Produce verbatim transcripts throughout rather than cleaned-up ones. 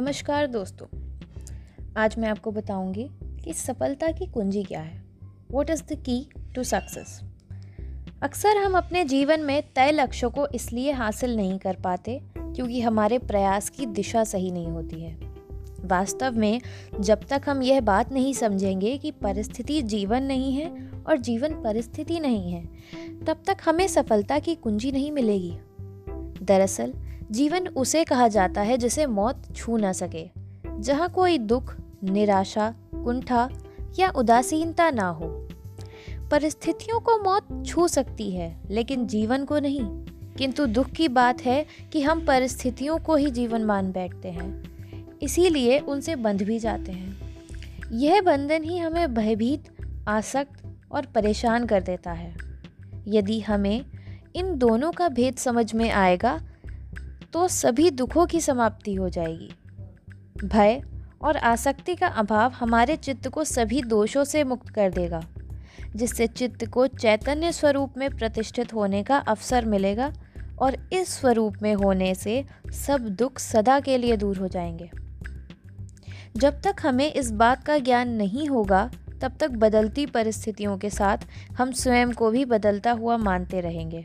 नमस्कार दोस्तों, आज मैं आपको बताऊंगी कि सफलता की कुंजी क्या है। What is the key to success? अक्सर हम अपने जीवन में तय लक्ष्यों को इसलिए हासिल नहीं कर पाते क्योंकि हमारे प्रयास की दिशा सही नहीं होती है। वास्तव में जब तक हम यह बात नहीं समझेंगे कि परिस्थिति जीवन नहीं है और जीवन परिस्थिति नहीं है, तब तक हमें सफलता की कुंजी नहीं मिलेगी। दरअसल जीवन उसे कहा जाता है जिसे मौत छू ना सके, जहाँ कोई दुख, निराशा, कुंठा या उदासीनता ना हो। परिस्थितियों को मौत छू सकती है लेकिन जीवन को नहीं। किंतु दुख की बात है कि हम परिस्थितियों को ही जीवन मान बैठते हैं, इसीलिए उनसे बंध भी जाते हैं। यह बंधन ही हमें भयभीत, आसक्त और परेशान कर देता है। यदि हमें इन दोनों का भेद समझ में आएगा तो सभी दुखों की समाप्ति हो जाएगी। भय और आसक्ति का अभाव हमारे चित्त को सभी दोषों से मुक्त कर देगा, जिससे चित्त को चैतन्य स्वरूप में प्रतिष्ठित होने का अवसर मिलेगा और इस स्वरूप में होने से सब दुख सदा के लिए दूर हो जाएंगे। जब तक हमें इस बात का ज्ञान नहीं होगा, तब तक बदलती परिस्थितियों के साथ हम स्वयं को भी बदलता हुआ मानते रहेंगे।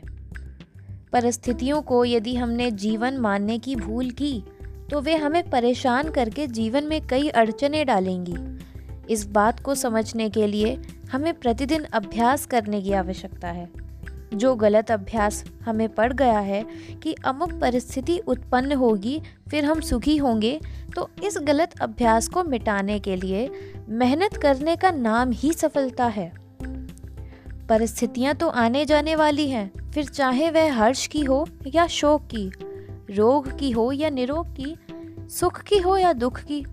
परिस्थितियों को यदि हमने जीवन मानने की भूल की तो वे हमें परेशान करके जीवन में कई अड़चने डालेंगी। इस बात को समझने के लिए हमें प्रतिदिन अभ्यास करने की आवश्यकता है। जो गलत अभ्यास हमें पड़ गया है कि अमुक परिस्थिति उत्पन्न होगी फिर हम सुखी होंगे, तो इस गलत अभ्यास को मिटाने के लिए मेहनत करने का नाम ही सफलता है। परिस्थितियां तो आने जाने वाली हैं, फिर चाहे वह हर्ष की हो या शोक की, रोग की हो या निरोग की, सुख की हो या दुख की।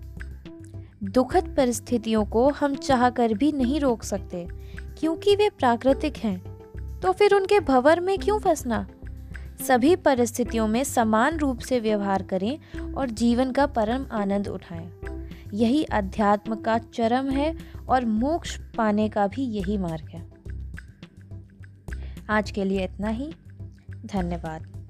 दुखद परिस्थितियों को हम चाह कर भी नहीं रोक सकते क्योंकि वे प्राकृतिक हैं, तो फिर उनके भंवर में क्यों फंसना। सभी परिस्थितियों में समान रूप से व्यवहार करें और जीवन का परम आनंद उठाएं। यही अध्यात्म का चरम है और मोक्ष पाने का भी यही मार्ग है। आज के लिए इतना ही। धन्यवाद।